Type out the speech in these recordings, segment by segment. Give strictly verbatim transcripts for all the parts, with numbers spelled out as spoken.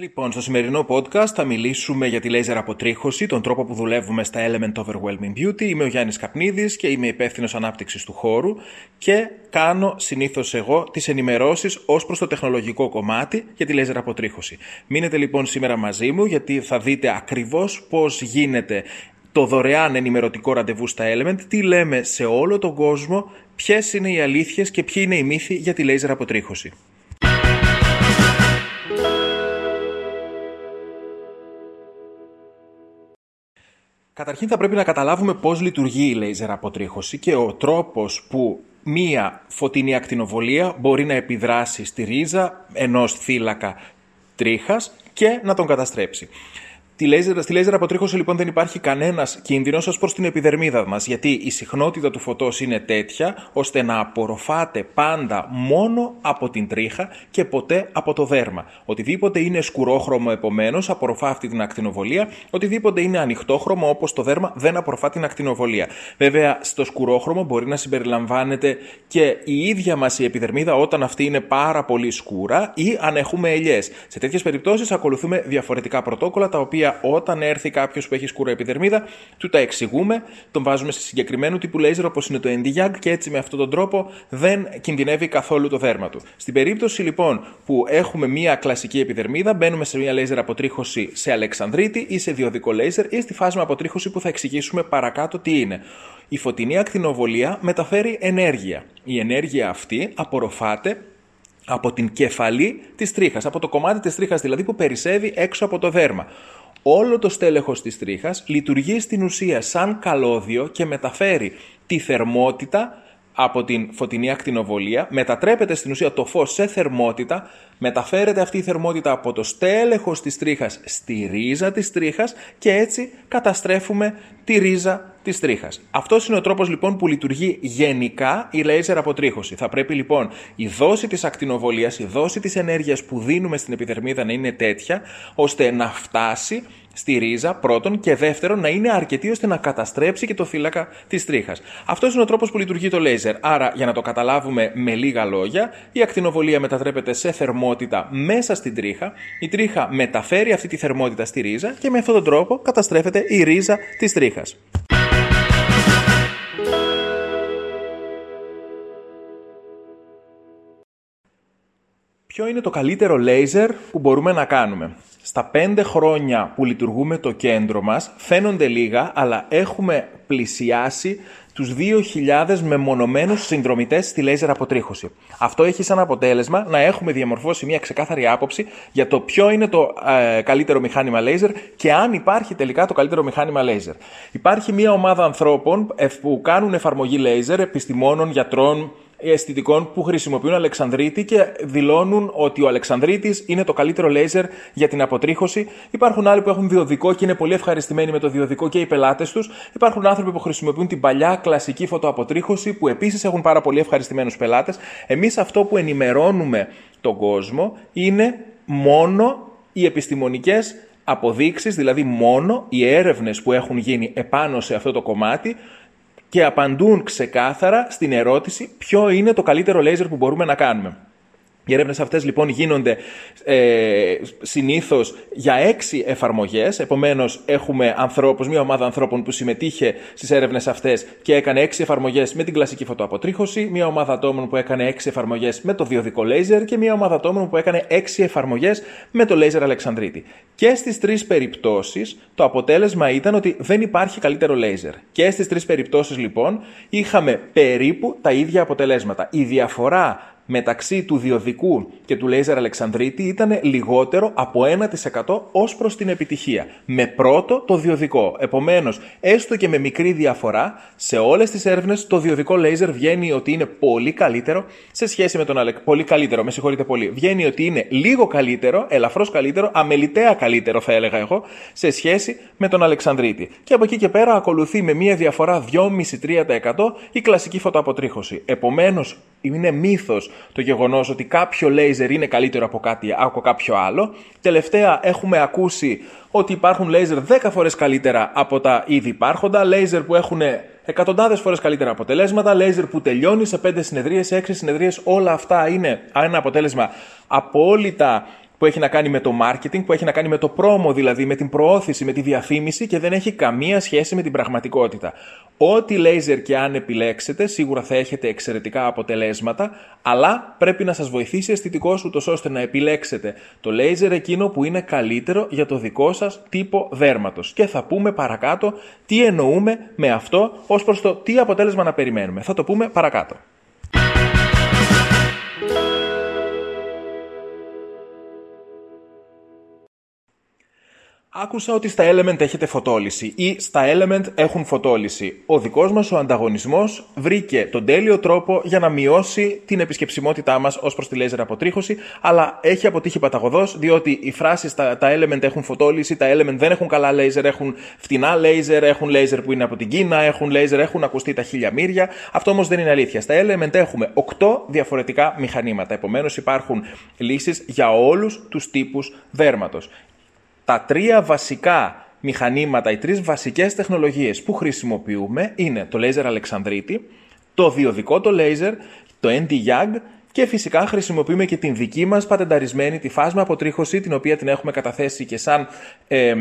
Λοιπόν, στο σημερινό podcast θα μιλήσουμε για τη λέιζερ αποτρίχωση, τον τρόπο που δουλεύουμε στα Element Overwhelming Beauty. Είμαι ο Γιάννης Καπνίδης και είμαι υπεύθυνος ανάπτυξης του χώρου και κάνω συνήθως εγώ τις ενημερώσεις ως προς το τεχνολογικό κομμάτι για τη λέιζερ αποτρίχωση. Μείνετε λοιπόν σήμερα μαζί μου, γιατί θα δείτε ακριβώς πώς γίνεται το δωρεάν ενημερωτικό ραντεβού στα Element, τι λέμε σε όλο τον κόσμο, ποιες είναι οι αλήθειες και ποιοι είναι οι μύθοι για τη λέιζερ αποτρίχωση. Καταρχήν θα πρέπει να καταλάβουμε πώς λειτουργεί η λέιζερ αποτρίχωση και ο τρόπος που μία φωτεινή ακτινοβολία μπορεί να επιδράσει στη ρίζα ενός θύλακα τρίχας και να τον καταστρέψει. Στη λέιζερ αποτρίχωση λοιπόν δεν υπάρχει κανένας κίνδυνος ως προς την επιδερμίδα μας, γιατί η συχνότητα του φωτός είναι τέτοια ώστε να απορροφάται πάντα μόνο από την τρίχα και ποτέ από το δέρμα. Οτιδήποτε είναι σκουρόχρωμο επομένως απορροφά αυτή την ακτινοβολία, οτιδήποτε είναι ανοιχτόχρωμο όπως το δέρμα δεν απορροφά την ακτινοβολία. Βέβαια στο σκουρόχρωμο μπορεί να συμπεριλαμβάνεται και η ίδια μας η επιδερμίδα όταν αυτή είναι πάρα πολύ σκούρα ή αν έχουμε ελιές. Σε τέτοιες περιπτώσεις ακολουθούμε διαφορετικά πρωτόκολλα τα οποία όταν έρθει κάποιος που έχει σκούρα επιδερμίδα, του τα εξηγούμε, τον βάζουμε σε συγκεκριμένο τύπου λέιζερ όπως είναι το Nd:YAG και έτσι με αυτόν τον τρόπο δεν κινδυνεύει καθόλου το δέρμα του. Στην περίπτωση λοιπόν που έχουμε μία κλασική επιδερμίδα, μπαίνουμε σε μία λέιζερ αποτρίχωση σε αλεξανδρίτη ή σε διοδικό λέιζερ ή στη φάσμα αποτρίχωση που θα εξηγήσουμε παρακάτω τι είναι. Η φωτεινή ακτινοβολία μεταφέρει ενέργεια. Η ενέργεια αυτή απορροφάται από την κεφαλή της τρίχας, από το κομμάτι της τρίχας δηλαδή που περισσεύει έξω από το δέρμα. Όλο το στέλεχος της τρίχας λειτουργεί στην ουσία σαν καλώδιο και μεταφέρει τη θερμότητα από την φωτεινή ακτινοβολία, μετατρέπεται στην ουσία το φως σε θερμότητα, μεταφέρεται αυτή η θερμότητα από το στέλεχος της τρίχας στη ρίζα της τρίχας και έτσι καταστρέφουμε τη ρίζα της τρίχας. Αυτός είναι ο τρόπος λοιπόν που λειτουργεί γενικά η λέιζερ αποτρίχωση. Θα πρέπει λοιπόν η δόση της ακτινοβολίας, η δόση της ενέργειας που δίνουμε στην επιδερμίδα να είναι τέτοια, ώστε να φτάσει στη ρίζα πρώτον και δεύτερον να είναι αρκετή ώστε να καταστρέψει και το θύλακα της τρίχας. Αυτός είναι ο τρόπος που λειτουργεί το λέιζερ. Άρα για να το καταλάβουμε με λίγα λόγια, η ακτινοβολία μετατρέπεται σε θερμότητα μέσα στην τρίχα, η τρίχα μεταφέρει αυτή τη θερμότητα στη ρίζα και με αυτόν τον τρόπο καταστρέφεται η ρίζα της τρίχας. Ποιο είναι το καλύτερο λέιζερ που μπορούμε να κάνουμε? Στα πέντε χρόνια που λειτουργούμε το κέντρο μας, φαίνονται λίγα, αλλά έχουμε πλησιάσει τους δύο χιλιάδες μεμονωμένους συνδρομητές στη λέιζερ αποτρίχωση. Αυτό έχει σαν αποτέλεσμα να έχουμε διαμορφώσει μια ξεκάθαρη άποψη για το ποιο είναι το ε, καλύτερο μηχάνημα λέιζερ και αν υπάρχει τελικά το καλύτερο μηχάνημα λέιζερ. Υπάρχει μια ομάδα ανθρώπων που κάνουν εφαρμογή λέιζερ, επιστημόνων, γιατρών, αισθητικών που χρησιμοποιούν αλεξανδρίτη και δηλώνουν ότι ο αλεξανδρίτης είναι το καλύτερο λέιζερ για την αποτρίχωση. Υπάρχουν άλλοι που έχουν διοδικό και είναι πολύ ευχαριστημένοι με το διοδικό και οι πελάτες τους. Υπάρχουν άνθρωποι που χρησιμοποιούν την παλιά κλασική φωτοαποτρίχωση που επίσης έχουν πάρα πολύ ευχαριστημένους πελάτες. Εμείς αυτό που ενημερώνουμε τον κόσμο είναι μόνο οι επιστημονικές αποδείξεις, δηλαδή μόνο οι έρευνες που έχουν γίνει επάνω σε αυτό το κομμάτι, και απαντούν ξεκάθαρα στην ερώτηση ποιο είναι το καλύτερο λέιζερ που μπορούμε να κάνουμε. Οι έρευνες αυτές λοιπόν γίνονται ε, συνήθως για έξι εφαρμογές. Επομένως έχουμε ανθρώπους, μια ομάδα ανθρώπων που συμμετείχε στις έρευνες αυτές και έκανε έξι εφαρμογές με την κλασική φωτοαποτρίχωση, μια ομάδα ατόμων που έκανε έξι εφαρμογές με το διοδικό λέιζερ και μια ομάδα ατόμων που έκανε έξι εφαρμογές με το λέιζερ αλεξανδρίτη. Και στις τρεις περιπτώσεις το αποτέλεσμα ήταν ότι δεν υπάρχει καλύτερο λέιζερ. Και στις τρεις περιπτώσεις λοιπόν είχαμε περίπου τα ίδια αποτελέσματα. Η διαφορά μεταξύ του διοδικού και του λέιζερ αλεξανδρίτη ήταν λιγότερο από ένα τοις εκατό ως προς την επιτυχία. Με πρώτο το διοδικό. Επομένως, έστω και με μικρή διαφορά, σε όλες τις έρευνες το διοδικό λέιζερ βγαίνει ότι είναι πολύ καλύτερο σε σχέση με τον αλεξανδρίτη. Πολύ καλύτερο, με συγχωρείτε πολύ. Βγαίνει ότι είναι λίγο καλύτερο, ελαφρώς καλύτερο, αμεληταία καλύτερο θα έλεγα εγώ, σε σχέση με τον αλεξανδρίτη. Και από εκεί και πέρα ακολουθεί με μία διαφορά δυόμισι με τρία τοις εκατό η κλασική φωτοαποτρίχωση. Επομένως, είναι μύθος το γεγονός ότι κάποιο λέιζερ είναι καλύτερο από, κάτι, από κάποιο άλλο. Τελευταία έχουμε ακούσει ότι υπάρχουν λέιζερ δέκα φορές καλύτερα από τα ήδη υπάρχοντα, λέιζερ που έχουν εκατοντάδες φορές καλύτερα αποτελέσματα, λέιζερ που τελειώνει σε πέντε συνεδρίες, σε έξι συνεδρίες. Όλα αυτά είναι ένα αποτέλεσμα απόλυτα που έχει να κάνει με το marketing, που έχει να κάνει με το promo, δηλαδή με την προώθηση, με τη διαφήμιση και δεν έχει καμία σχέση με την πραγματικότητα. Ό,τι λέιζερ και αν επιλέξετε, σίγουρα θα έχετε εξαιρετικά αποτελέσματα, αλλά πρέπει να σας βοηθήσει αισθητικός ούτως ώστε να επιλέξετε το λέιζερ εκείνο που είναι καλύτερο για το δικό σας τύπο δέρματος. Και θα πούμε παρακάτω τι εννοούμε με αυτό ως προς το τι αποτέλεσμα να περιμένουμε. Θα το πούμε παρακάτω. Άκουσα ότι στα Element έχετε φωτόλυση ή στα Element έχουν φωτόλυση. Ο δικός μας ο ανταγωνισμός βρήκε τον τέλειο τρόπο για να μειώσει την επισκεψιμότητά μας ως προς τη λέιζερ αποτρίχωση, αλλά έχει αποτύχει παταγωδώς, διότι οι φράσεις τα, τα Element έχουν φωτόλυση, τα Element δεν έχουν καλά λέιζερ, έχουν φτηνά λέιζερ, έχουν λέιζερ που είναι από την Κίνα, έχουν λέιζερ, έχουν ακουστεί τα χίλια μύρια. Αυτό όμως δεν είναι αλήθεια. Στα Element έχουμε οκτώ διαφορετικά μηχανήματα. Επομένως υπάρχουν λύσεις για όλους τους τύπους δέρματος. Τα τρία βασικά μηχανήματα, οι τρεις βασικές τεχνολογίες που χρησιμοποιούμε είναι το λέιζερ Αλεξανδρίτη, το διοδικό το λέιζερ, το Nd:YAG και φυσικά χρησιμοποιούμε και την δική μας πατενταρισμένη τη φάσμα αποτρίχωση, την οποία την έχουμε καταθέσει και σαν ε,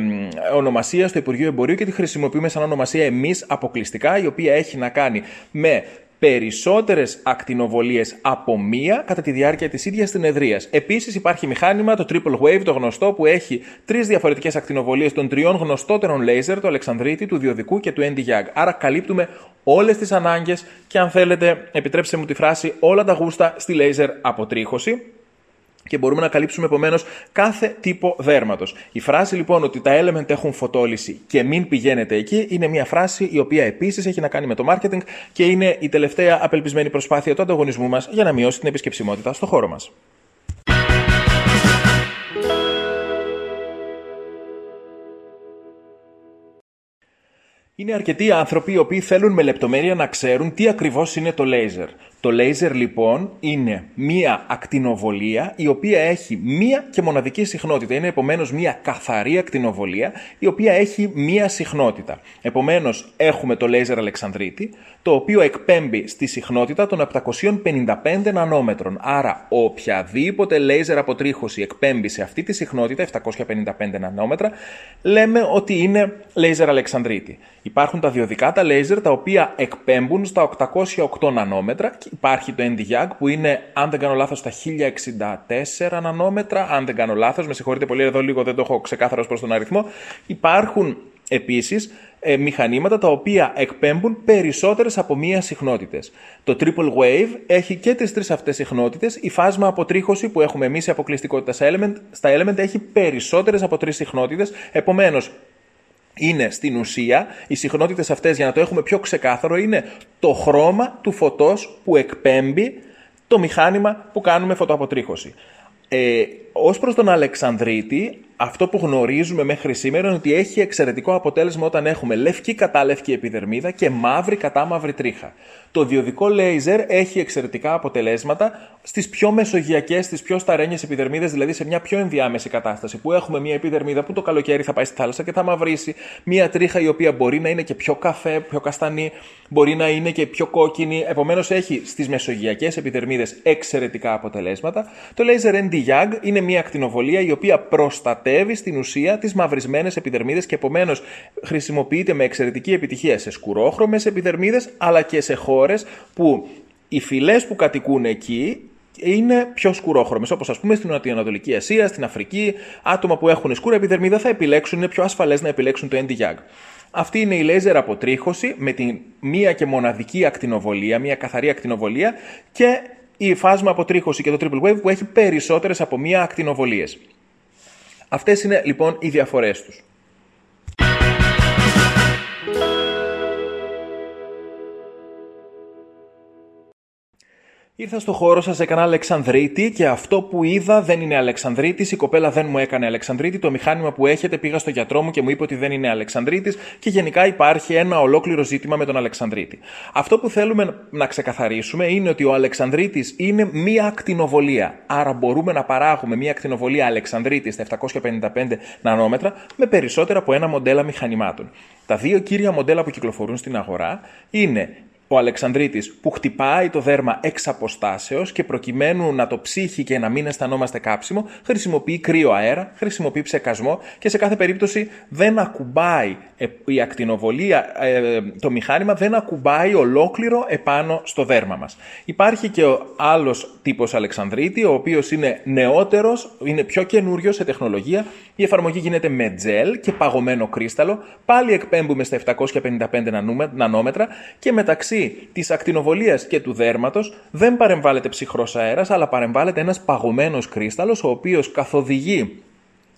ονομασία στο Υπουργείο Εμπορίου και τη χρησιμοποιούμε σαν ονομασία εμείς αποκλειστικά, η οποία έχει να κάνει με περισσότερες ακτινοβολίες από μία κατά τη διάρκεια της ίδιας συνεδρίας. Επίσης υπάρχει μηχάνημα, το Triple Wave, το γνωστό, που έχει τρεις διαφορετικές ακτινοβολίες των τριών γνωστότερων λέιζερ, του Αλεξανδρίτη, του διοδικού και του Nd:YAG. Άρα καλύπτουμε όλες τις ανάγκες και αν θέλετε, επιτρέψτε μου τη φράση, όλα τα γούστα στη λέιζερ αποτρίχωση. Και μπορούμε να καλύψουμε επομένως κάθε τύπο δέρματος. Η φράση λοιπόν ότι τα Element έχουν φωτόλυση και μην πηγαίνετε εκεί είναι μια φράση η οποία επίσης έχει να κάνει με το marketing και είναι η τελευταία απελπισμένη προσπάθεια του ανταγωνισμού μας για να μειώσει την επισκεψιμότητα στο χώρο μας. Είναι αρκετοί άνθρωποι οι οποίοι θέλουν με λεπτομέρεια να ξέρουν τι ακριβώς είναι το λέιζερ. Το λέιζερ λοιπόν είναι μία ακτινοβολία η οποία έχει μία και μοναδική συχνότητα. Είναι επομένως μία καθαρή ακτινοβολία η οποία έχει μία συχνότητα. Επομένως έχουμε το λέιζερ Αλεξανδρίτη, το οποίο εκπέμπει στη συχνότητα των επτακόσια πενήντα πέντε νανόμετρων. Άρα οποιαδήποτε λέιζερ αποτρίχωση εκπέμπει σε αυτή τη συχνότητα, επτακόσια πενήντα πέντε νανόμετρα, λέμε ότι είναι λέιζερ Αλεξανδρίτη. Υπάρχουν τα διοδικά τα λέιζερ τα οποία εκπέμπουν στα οκτακόσια οκτώ νανόμετρα. Υπάρχει το Nd:YAG που είναι, αν δεν κάνω λάθος, στα χίλια εξήντα τέσσερα νανόμετρα. Αν δεν κάνω λάθος, με συγχωρείτε πολύ, εδώ λίγο δεν το έχω ξεκάθαρο προς τον αριθμό. Υπάρχουν επίσης ε, μηχανήματα τα οποία εκπέμπουν περισσότερες από μία συχνότητες. Το Triple Wave έχει και τις τρεις αυτές συχνότητες. Η φάσμα αποτρίχωση που έχουμε εμείς η αποκλειστικότητα στα Element, στα Element έχει περισσότερες από τρεις συχνότητες. Επομένως, είναι στην ουσία, οι συχνότητες αυτές για να το έχουμε πιο ξεκάθαρο είναι το χρώμα του φωτός που εκπέμπει το μηχάνημα που κάνουμε φωτοαποτρίχωση. Ε, ως προς τον Αλεξανδρίτη, αυτό που γνωρίζουμε μέχρι σήμερα είναι ότι έχει εξαιρετικό αποτέλεσμα όταν έχουμε λευκή κατάλευκη επιδερμίδα και μαύρη κατά μαύρη τρίχα. Το διοδικό λέιζερ έχει εξαιρετικά αποτελέσματα στις πιο μεσογειακές, στις πιο σταρένιες επιδερμίδες, δηλαδή σε μια πιο ενδιάμεση κατάσταση που έχουμε μια επιδερμίδα που το καλοκαίρι θα πάει στη θάλασσα και θα μαυρίσει, μια τρίχα η οποία μπορεί να είναι και πιο καφέ, πιο καστανή, μπορεί να είναι και πιο κόκκινη. Επομένως έχει στις μεσογειακές επιδερμίδες εξαιρετικά αποτελέσματα. Το λέιζερ Nd:YAG είναι μια ακτινοβολία η οποία προστατεύει στην ουσία τις μαυρισμένες επιδερμίδες και επομένως χρησιμοποιείται με εξαιρετική επιτυχία σε σκουρόχρωμες επιδερμίδες αλλά και σε χώρες που οι φυλές που κατοικούν εκεί είναι πιο σκουρόχρωμες, όπως ας πούμε στην Ανατολική Ασία, στην Αφρική. Άτομα που έχουν σκούρα επιδερμίδα θα επιλέξουν, είναι πιο ασφαλές να επιλέξουν το Nd:YAG. Αυτή είναι η λέιζερ αποτρίχωση με την μία και μοναδική ακτινοβολία, μία καθαρή ακτινοβολία και η φάσμα αποτρίχωση και το Triple Wave που έχει περισσότερες από μία ακτινοβολίες. Αυτές είναι λοιπόν οι διαφορές τους. Ήρθα στο χώρο σας, έκανα Αλεξανδρίτη και αυτό που είδα δεν είναι Αλεξανδρίτης. Η κοπέλα δεν μου έκανε Αλεξανδρίτη. Το μηχάνημα που έχετε πήγα στο γιατρό μου και μου είπε ότι δεν είναι Αλεξανδρίτης. Και γενικά υπάρχει ένα ολόκληρο ζήτημα με τον Αλεξανδρίτη. Αυτό που θέλουμε να ξεκαθαρίσουμε είναι ότι ο Αλεξανδρίτης είναι μία ακτινοβολία. Άρα μπορούμε να παράγουμε μία ακτινοβολία Αλεξανδρίτη στα επτακόσια πενήντα πέντε νανόμετρα με περισσότερα από ένα μοντέλα μηχανημάτων. Τα δύο κύρια μοντέλα που κυκλοφορούν στην αγορά είναι ο Αλεξανδρίτης που χτυπάει το δέρμα εξ αποστάσεως και προκειμένου να το ψύχει και να μην αισθανόμαστε κάψιμο, χρησιμοποιεί κρύο αέρα, χρησιμοποιεί ψεκασμό και σε κάθε περίπτωση δεν ακουμπάει η ακτινοβολία, το μηχάνημα δεν ακουμπάει ολόκληρο επάνω στο δέρμα μας. Υπάρχει και ο άλλος τύπος Αλεξανδρίτη, ο οποίος είναι νεότερος, είναι πιο καινούριος σε τεχνολογία. Η εφαρμογή γίνεται με τζελ και παγωμένο κρίσταλο. Πάλι εκπέμπουμε στα επτακόσια πενήντα πέντε νανόμετρα και μεταξύ της ακτινοβολίας και του δέρματος δεν παρεμβάλλεται ψυχρός αέρας, αλλά παρεμβάλλεται ένας παγωμένος κρίσταλος, ο οποίος καθοδηγεί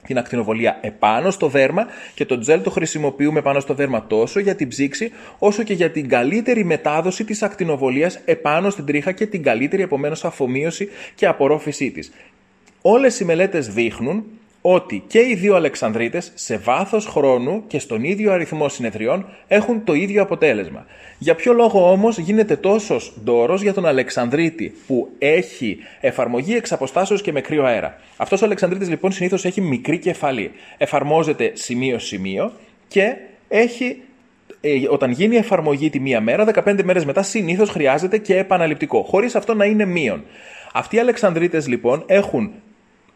την ακτινοβολία επάνω στο δέρμα και το τζελ το χρησιμοποιούμε πάνω στο δέρμα τόσο για την ψήξη όσο και για την καλύτερη μετάδοση της ακτινοβολίας επάνω στην τρίχα και την καλύτερη επομένως αφομοίωση και απορρόφησή της. Όλες οι μελέτες δείχνουν ότι και οι δύο Αλεξανδρίτες σε βάθος χρόνου και στον ίδιο αριθμό συνεδριών έχουν το ίδιο αποτέλεσμα. Για ποιο λόγο όμως γίνεται τόσος ντόρος για τον Αλεξανδρίτη που έχει εφαρμογή εξ αποστάσεως και με κρύο αέρα? Αυτός ο Αλεξανδρίτης λοιπόν συνήθως έχει μικρή κεφαλή. Εφαρμόζεται σημείο-σημείο και έχει... Όταν γίνει η εφαρμογή τη μία μέρα, δεκαπέντε μέρες μετά συνήθως χρειάζεται και επαναληπτικό, χωρίς αυτό να είναι μείον. Αυτοί οι Αλεξανδρίτες λοιπόν έχουν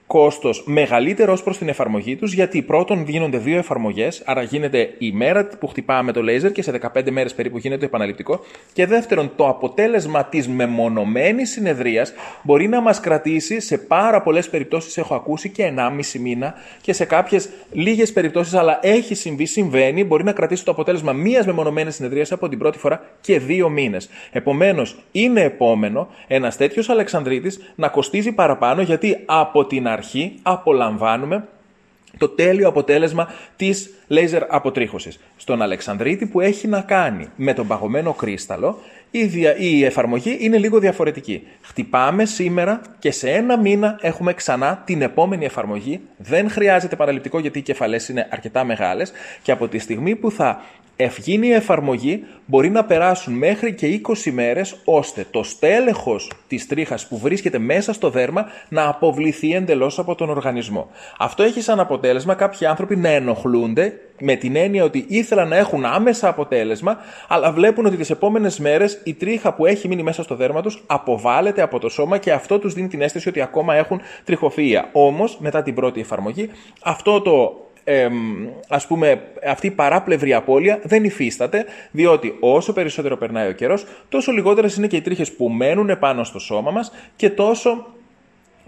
κόστος μεγαλύτερο προς την εφαρμογή τους, γιατί πρώτον γίνονται δύο εφαρμογές, άρα γίνεται η μέρα που χτυπάμε το λέιζερ και σε δεκαπέντε μέρες περίπου γίνεται το επαναληπτικό, και δεύτερον το αποτέλεσμα της μεμονωμένης συνεδρίας μπορεί να μας κρατήσει σε πάρα πολλές περιπτώσεις, έχω ακούσει και ενάμιση μήνα, και σε κάποιες λίγες περιπτώσεις, αλλά έχει συμβεί, συμβαίνει, μπορεί να κρατήσει το αποτέλεσμα μίας μεμονωμένης συνεδρίας από την πρώτη φορά και δύο μήνες. Επομένως, είναι επόμενο ένας τέτοιος Αλεξανδρίτης να κοστίζει παραπάνω, γιατί από την αρχή απολαμβάνουμε το τέλειο αποτέλεσμα της λέιζερ αποτρίχωσης. Στον Αλεξανδρίτη που έχει να κάνει με τον παγωμένο κρίσταλο, η, δια... η εφαρμογή είναι λίγο διαφορετική. Χτυπάμε σήμερα και σε ένα μήνα έχουμε ξανά την επόμενη εφαρμογή. Δεν χρειάζεται παραληπτικό γιατί οι κεφαλές είναι αρκετά μεγάλες και από τη στιγμή που θα ευγίνει η εφαρμογή μπορεί να περάσουν μέχρι και είκοσι μέρες, ώστε το στέλεχος της τρίχας που βρίσκεται μέσα στο δέρμα να αποβληθεί εντελώς από τον οργανισμό. Αυτό έχει σαν αποτέλεσμα κάποιοι άνθρωποι να ενοχλούνται με την έννοια ότι ήθελαν να έχουν άμεσα αποτέλεσμα, αλλά βλέπουν ότι τις επόμενες μέρες η τρίχα που έχει μείνει μέσα στο δέρμα τους αποβάλλεται από το σώμα και αυτό τους δίνει την αίσθηση ότι ακόμα έχουν τριχοφυΐα. Όμως, μετά την πρώτη εφαρμογή, αυτό το Ε, ας πούμε, αυτή η παράπλευρη απώλεια δεν υφίσταται, διότι όσο περισσότερο περνάει ο καιρός, τόσο λιγότερες είναι και οι τρίχες που μένουν επάνω στο σώμα μας και τόσο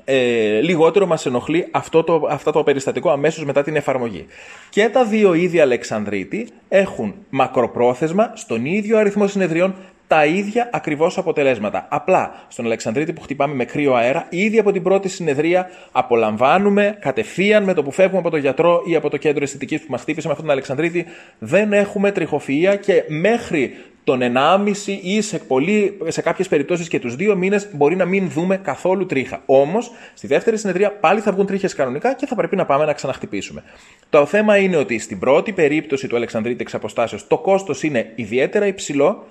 ε, λιγότερο μας ενοχλεί αυτό το, αυτό το περιστατικό αμέσως μετά την εφαρμογή. Και τα δύο είδη Αλεξανδρίτη έχουν μακροπρόθεσμα στον ίδιο αριθμό συνεδριών τα ίδια ακριβώς αποτελέσματα. Απλά στον Αλεξανδρίτη που χτυπάμε με κρύο αέρα, ήδη από την πρώτη συνεδρία απολαμβάνουμε κατευθείαν με το που φεύγουμε από τον γιατρό ή από το κέντρο αισθητικής που μας χτύπησε με αυτόν τον Αλεξανδρίτη, δεν έχουμε τριχοφυΐα και μέχρι τον ενάμιση ή σε, πολύ, σε κάποιες περιπτώσεις και τους δύο μήνες μπορεί να μην δούμε καθόλου τρίχα. Όμως, στη δεύτερη συνεδρία πάλι θα βγουν τρίχες κανονικά και θα πρέπει να πάμε να ξαναχτυπήσουμε. Το θέμα είναι ότι στην πρώτη περίπτωση του Αλεξανδρίτη εξ αποστάσεως το κόστος είναι ιδιαίτερα υψηλό.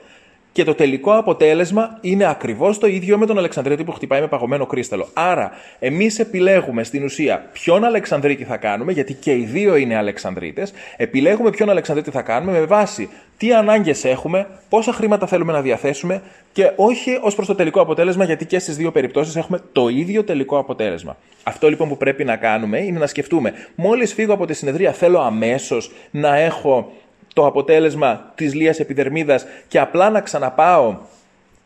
Και το τελικό αποτέλεσμα είναι ακριβώς το ίδιο με τον Αλεξανδρίτη που χτυπάει με παγωμένο κρίσταλο. Άρα, εμείς επιλέγουμε στην ουσία ποιον Αλεξανδρίτη θα κάνουμε, γιατί και οι δύο είναι Αλεξανδρίτες. Επιλέγουμε ποιον Αλεξανδρίτη θα κάνουμε με βάση τι ανάγκες έχουμε, πόσα χρήματα θέλουμε να διαθέσουμε και όχι ως προς το τελικό αποτέλεσμα, γιατί και στις δύο περιπτώσεις έχουμε το ίδιο τελικό αποτέλεσμα. Αυτό λοιπόν που πρέπει να κάνουμε είναι να σκεφτούμε, μόλις φύγω από τη συνεδρία, θέλω αμέσως να έχω το αποτέλεσμα της λίας επιδερμίδας και απλά να ξαναπάω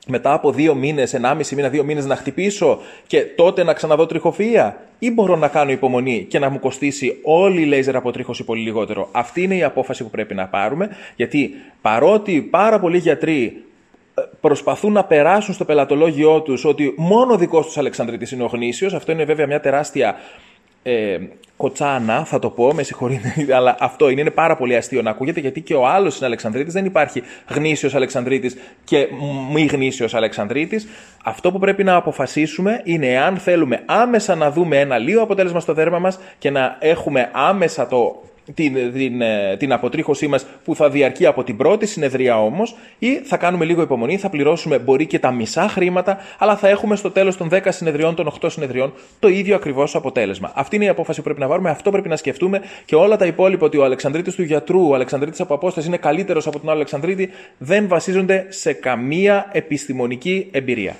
μετά από δύο μήνες, ενάμιση μήνα, δύο μήνες να χτυπήσω και τότε να ξαναδώ τριχοφυΐα? Ή μπορώ να κάνω υπομονή και να μου κοστίσει όλη η λέιζερ αποτρίχωση πολύ λιγότερο? Αυτή είναι η απόφαση που πρέπει να πάρουμε, γιατί παρότι πάρα πολλοί γιατροί προσπαθούν να περάσουν στο πελατολόγιο τους ότι μόνο ο δικός τους Αλεξανδρίτης είναι ο γνήσιος, αυτό είναι βέβαια μια τεράστια Ε, κοτσάνα, θα το πω, με συγχωρείτε, αλλά αυτό είναι, είναι πάρα πολύ αστείο να ακούγεται, γιατί και ο άλλος είναι Αλεξανδρίτης, δεν υπάρχει γνήσιος Αλεξανδρίτης και μη γνήσιος Αλεξανδρίτης. Αυτό που πρέπει να αποφασίσουμε είναι εάν θέλουμε άμεσα να δούμε ένα λίγο αποτέλεσμα στο δέρμα μας και να έχουμε άμεσα το την, την, την αποτρίχωσή μας που θα διαρκεί από την πρώτη συνεδρία όμως, ή θα κάνουμε λίγο υπομονή, θα πληρώσουμε μπορεί και τα μισά χρήματα, αλλά θα έχουμε στο τέλος των δέκα συνεδριών, των οκτώ συνεδριών το ίδιο ακριβώς αποτέλεσμα. Αυτή είναι η απόφαση που πρέπει να πάρουμε, αυτό πρέπει να σκεφτούμε, και όλα τα υπόλοιπα ότι ο Αλεξανδρίτης του γιατρού, ο Αλεξανδρίτης από απόσταση είναι καλύτερος από τον άλλο Αλεξανδρίτη, δεν βασίζονται σε καμία επιστημονική εμπειρία.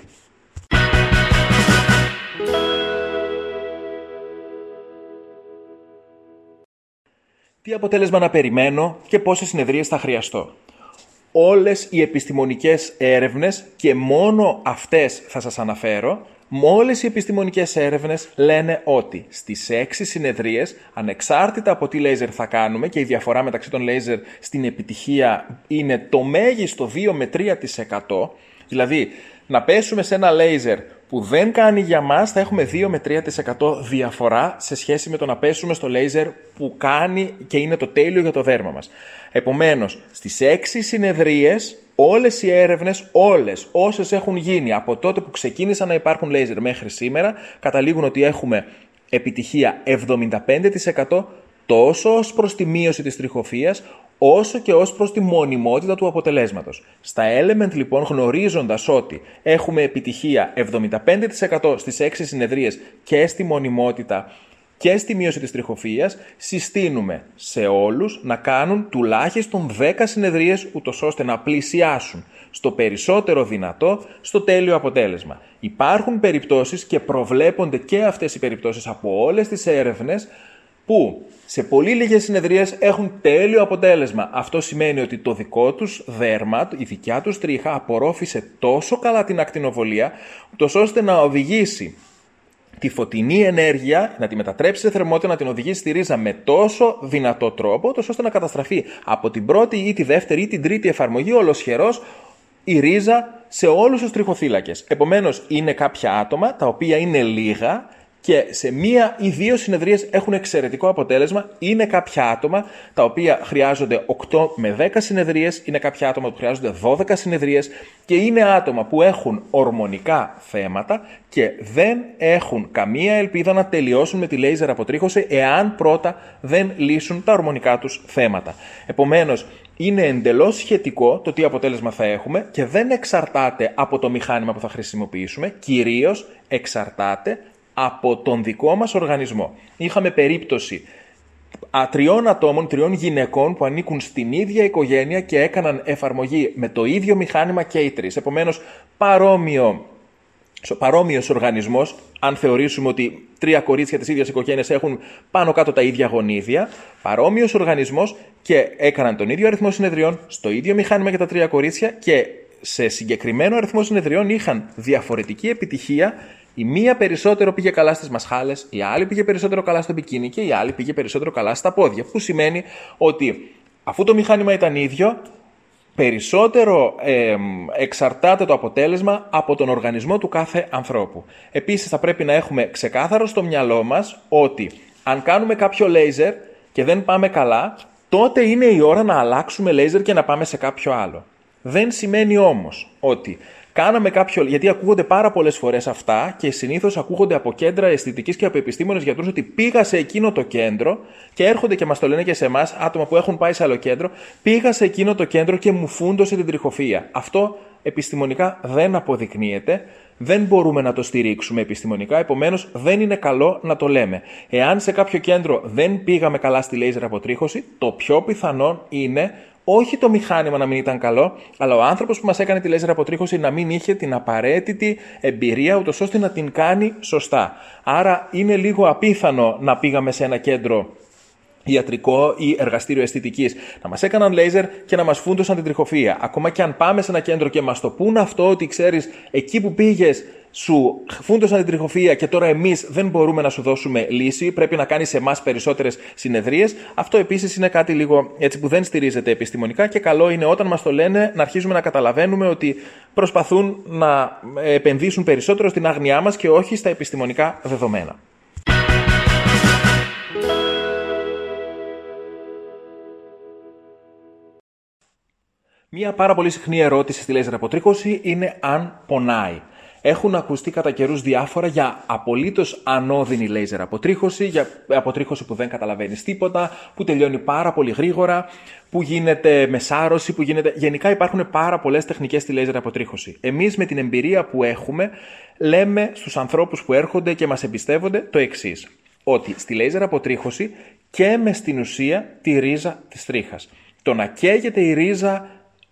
Τι αποτέλεσμα να περιμένω και πόσες συνεδρίες θα χρειαστώ? Όλες οι επιστημονικές έρευνες, και μόνο αυτές θα σας αναφέρω, όλες οι επιστημονικές έρευνες λένε ότι στις έξι συνεδρίες, ανεξάρτητα από τι λέιζερ θα κάνουμε, και η διαφορά μεταξύ των λέιζερ στην επιτυχία είναι το μέγιστο δύο με τρία τοις εκατό, δηλαδή να πέσουμε σε ένα λέιζερ που δεν κάνει για μας, θα έχουμε δύο με τρία τοις εκατό διαφορά σε σχέση με το να πέσουμε στο λέιζερ που κάνει και είναι το τέλειο για το δέρμα μας. Επομένως, στις έξι συνεδρίες, όλες οι έρευνες, όλες όσες έχουν γίνει από τότε που ξεκίνησαν να υπάρχουν λέιζερ μέχρι σήμερα, καταλήγουν ότι έχουμε επιτυχία εβδομήντα πέντε τοις εκατό, τόσο ως προς τη μείωση της τριχοφυΐας, όσο και ως προς τη μονιμότητα του αποτελέσματος. Στα Element, λοιπόν, γνωρίζοντας ότι έχουμε επιτυχία εβδομήντα πέντε τοις εκατό στις έξι συνεδρίες και στη μονιμότητα και στη μείωση της τριχοφυΐας, συστήνουμε σε όλους να κάνουν τουλάχιστον δέκα συνεδρίες, ούτως ώστε να πλησιάσουν στο περισσότερο δυνατό στο τέλειο αποτέλεσμα. Υπάρχουν περιπτώσεις, και προβλέπονται και αυτές οι περιπτώσεις από όλες τις έρευνες, που σε πολύ λίγες συνεδρίες έχουν τέλειο αποτέλεσμα. Αυτό σημαίνει ότι το δικό τους δέρμα, η δικιά τους τρίχα, απορρόφησε τόσο καλά την ακτινοβολία, τόσο ώστε να οδηγήσει τη φωτεινή ενέργεια, να τη μετατρέψει σε θερμότητα, να την οδηγήσει στη ρίζα με τόσο δυνατό τρόπο, τόσο ώστε να καταστραφεί από την πρώτη ή τη δεύτερη ή την τρίτη εφαρμογή ολοσχερός η ρίζα σε όλους τους τριχοθύλακες. Επομένως, είναι κάποια άτομα τα οποία είναι λίγα, και σε μία ή δύο συνεδρίες έχουν εξαιρετικό αποτέλεσμα. Είναι κάποια άτομα τα οποία χρειάζονται οκτώ με δέκα συνεδρίες, είναι κάποια άτομα που χρειάζονται δώδεκα συνεδρίες, και είναι άτομα που έχουν ορμονικά θέματα και δεν έχουν καμία ελπίδα να τελειώσουν με τη λέιζερ αποτρίχωση εάν πρώτα δεν λύσουν τα ορμονικά τους θέματα. Επομένως, είναι εντελώς σχετικό το τι αποτέλεσμα θα έχουμε και δεν εξαρτάται από το μηχάνημα που θα χρησιμοποιήσουμε, κυρίως εξαρτάται από τον δικό μας οργανισμό. Είχαμε περίπτωση τριών ατόμων, τριών γυναικών που ανήκουν στην ίδια οικογένεια και έκαναν εφαρμογή με το ίδιο μηχάνημα και οι τρεις. Επομένως, παρόμοιο, παρόμοιος οργανισμός, αν θεωρήσουμε ότι τρία κορίτσια της ίδιας οικογένειας έχουν πάνω κάτω τα ίδια γονίδια, παρόμοιος οργανισμός, και έκαναν τον ίδιο αριθμό συνεδριών στο ίδιο μηχάνημα και τα τρία κορίτσια, και σε συγκεκριμένο αριθμό συνεδριών είχαν διαφορετική επιτυχία. Η μία περισσότερο πήγε καλά στις μασχάλες, η άλλη πήγε περισσότερο καλά στο μπικίνι και η άλλη πήγε περισσότερο καλά στα πόδια. Που σημαίνει ότι αφού το μηχάνημα ήταν ίδιο, περισσότερο ε, εξαρτάται το αποτέλεσμα από τον οργανισμό του κάθε ανθρώπου. Επίσης, θα πρέπει να έχουμε ξεκάθαρο στο μυαλό μας ότι αν κάνουμε κάποιο λέιζερ και δεν πάμε καλά, τότε είναι η ώρα να αλλάξουμε λέιζερ και να πάμε σε κάποιο άλλο. Δεν σημαίνει όμως ότι κάναμε κάποιο, γιατί ακούγονται πάρα πολλές φορές αυτά και συνήθως ακούγονται από κέντρα αισθητικής και από επιστήμονες γιατρούς, ότι πήγα σε εκείνο το κέντρο, και έρχονται και μας το λένε και σε εμάς άτομα που έχουν πάει σε άλλο κέντρο, πήγα σε εκείνο το κέντρο και μου φούντωσε την τριχοφυΐα. Αυτό επιστημονικά δεν αποδεικνύεται, δεν μπορούμε να το στηρίξουμε επιστημονικά, επομένως δεν είναι καλό να το λέμε. Εάν σε κάποιο κέντρο δεν πήγαμε καλά στη λέιζερ αποτρίχωση, το πιο πιθανό είναι όχι το μηχάνημα να μην ήταν καλό, αλλά ο άνθρωπος που μας έκανε τη λέιζερ αποτρίχωση να μην είχε την απαραίτητη εμπειρία, ούτως ώστε να την κάνει σωστά. Άρα είναι λίγο απίθανο να πήγαμε σε ένα κέντρο ιατρικό ή εργαστήριο αισθητικής, να μας έκαναν λέιζερ και να μας φούντωσαν την τριχοφυΐα. Ακόμα και αν πάμε σε ένα κέντρο και μας το πούν αυτό, ότι ξέρεις, εκεί που πήγες σου φούντωσαν την τριχοφυΐα και τώρα εμείς δεν μπορούμε να σου δώσουμε λύση, πρέπει να κάνεις εμάς περισσότερες συνεδρίες. Αυτό επίσης είναι κάτι λίγο έτσι που δεν στηρίζεται επιστημονικά, και καλό είναι όταν μας το λένε να αρχίζουμε να καταλαβαίνουμε ότι προσπαθούν να επενδύσουν περισσότερο στην άγνοιά μας και όχι στα επιστημονικά δεδομένα. Μία πάρα πολύ συχνή ερώτηση στη λέιζερ αποτρίχωση είναι αν πονάει. Έχουν ακουστεί κατά καιρούς διάφορα για απολύτως ανώδυνη λέιζερ αποτρίχωση, για αποτρίχωση που δεν καταλαβαίνεις τίποτα, που τελειώνει πάρα πολύ γρήγορα, που γίνεται μεσάρωση, που γίνεται... Γενικά υπάρχουν πάρα πολλές τεχνικές στη λέιζερ αποτρίχωση. Εμείς με την εμπειρία που έχουμε λέμε στους ανθρώπους που έρχονται και μας εμπιστεύονται το εξής, ότι στη λέιζερ αποτρίχωση καίμε στην ουσία τη ρίζα της τρίχας. Το να καίγεται η ρίζα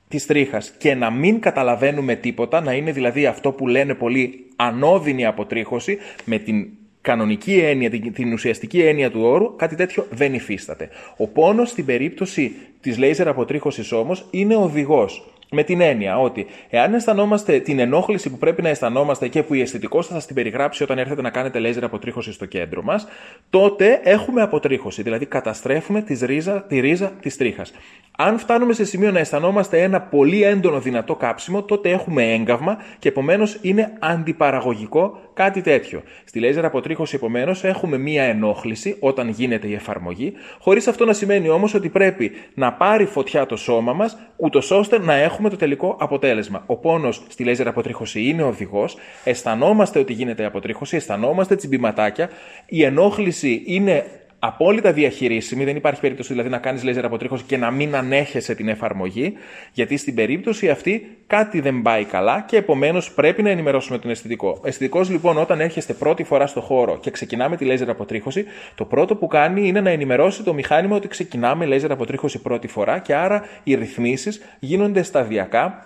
της τρίχας και να μην καταλαβαίνουμε τίποτα, να είναι δηλαδή αυτό που λένε πολλοί ανώδυνη αποτρίχωση, με την κανονική έννοια, την ουσιαστική έννοια του όρου, κάτι τέτοιο δεν υφίσταται. Ο πόνος στην περίπτωση της λέιζερ αποτρίχωσης όμως είναι οδηγός. Με την έννοια ότι εάν αισθανόμαστε την ενόχληση που πρέπει να αισθανόμαστε και που η αισθητικός θα σας την περιγράψει όταν έρθετε να κάνετε λέιζερ αποτρίχωση στο κέντρο μας, τότε έχουμε αποτρίχωση, δηλαδή καταστρέφουμε τη ρίζα, τη ρίζα της τρίχας. Αν φτάνουμε σε σημείο να αισθανόμαστε ένα πολύ έντονο δυνατό κάψιμο, τότε έχουμε έγκαυμα και επομένως είναι αντιπαραγωγικό κάτι τέτοιο. Στη λέιζερ αποτρίχωση, επομένως, έχουμε μία ενόχληση όταν γίνεται η εφαρμογή, χωρίς αυτό να σημαίνει όμως ότι πρέπει να πάρει φωτιά το σώμα μας, ούτως ώστε να έχουμε το τελικό αποτέλεσμα. Ο πόνος στη λέιζερ αποτρίχωση είναι οδηγός, αισθανόμαστε ότι γίνεται η αποτρίχωση, αισθανόμαστε τσιμπηματάκια, η ενόχληση είναι απόλυτα διαχειρίσιμη, δεν υπάρχει περίπτωση δηλαδή να κάνεις λέιζερ αποτρίχωση και να μην ανέχεσαι την εφαρμογή, γιατί στην περίπτωση αυτή κάτι δεν πάει καλά και επομένως πρέπει να ενημερώσουμε τον αισθητικό. Αισθητικός λοιπόν, όταν έρχεστε πρώτη φορά στο χώρο και ξεκινάμε τη λέιζερ αποτρίχωση, το πρώτο που κάνει είναι να ενημερώσει το μηχάνημα ότι ξεκινάμε λέιζερ αποτρίχωση πρώτη φορά και άρα οι ρυθμίσεις γίνονται σταδιακά.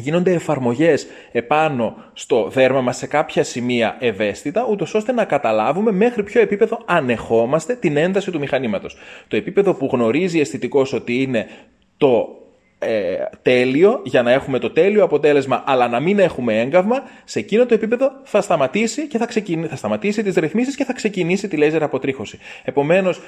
Γίνονται εφαρμογές επάνω στο δέρμα μας σε κάποια σημεία ευαίσθητα, ούτως ώστε να καταλάβουμε μέχρι ποιο επίπεδο ανεχόμαστε την ένταση του μηχανήματος. Το επίπεδο που γνωρίζει αισθητικός ότι είναι το ε, τέλειο, για να έχουμε το τέλειο αποτέλεσμα, αλλά να μην έχουμε έγκαυμα, σε εκείνο το επίπεδο θα σταματήσει, και θα, ξεκινήσει, θα σταματήσει τις ρυθμίσεις και θα ξεκινήσει τη λέιζερ αποτρίχωση. Επομένως,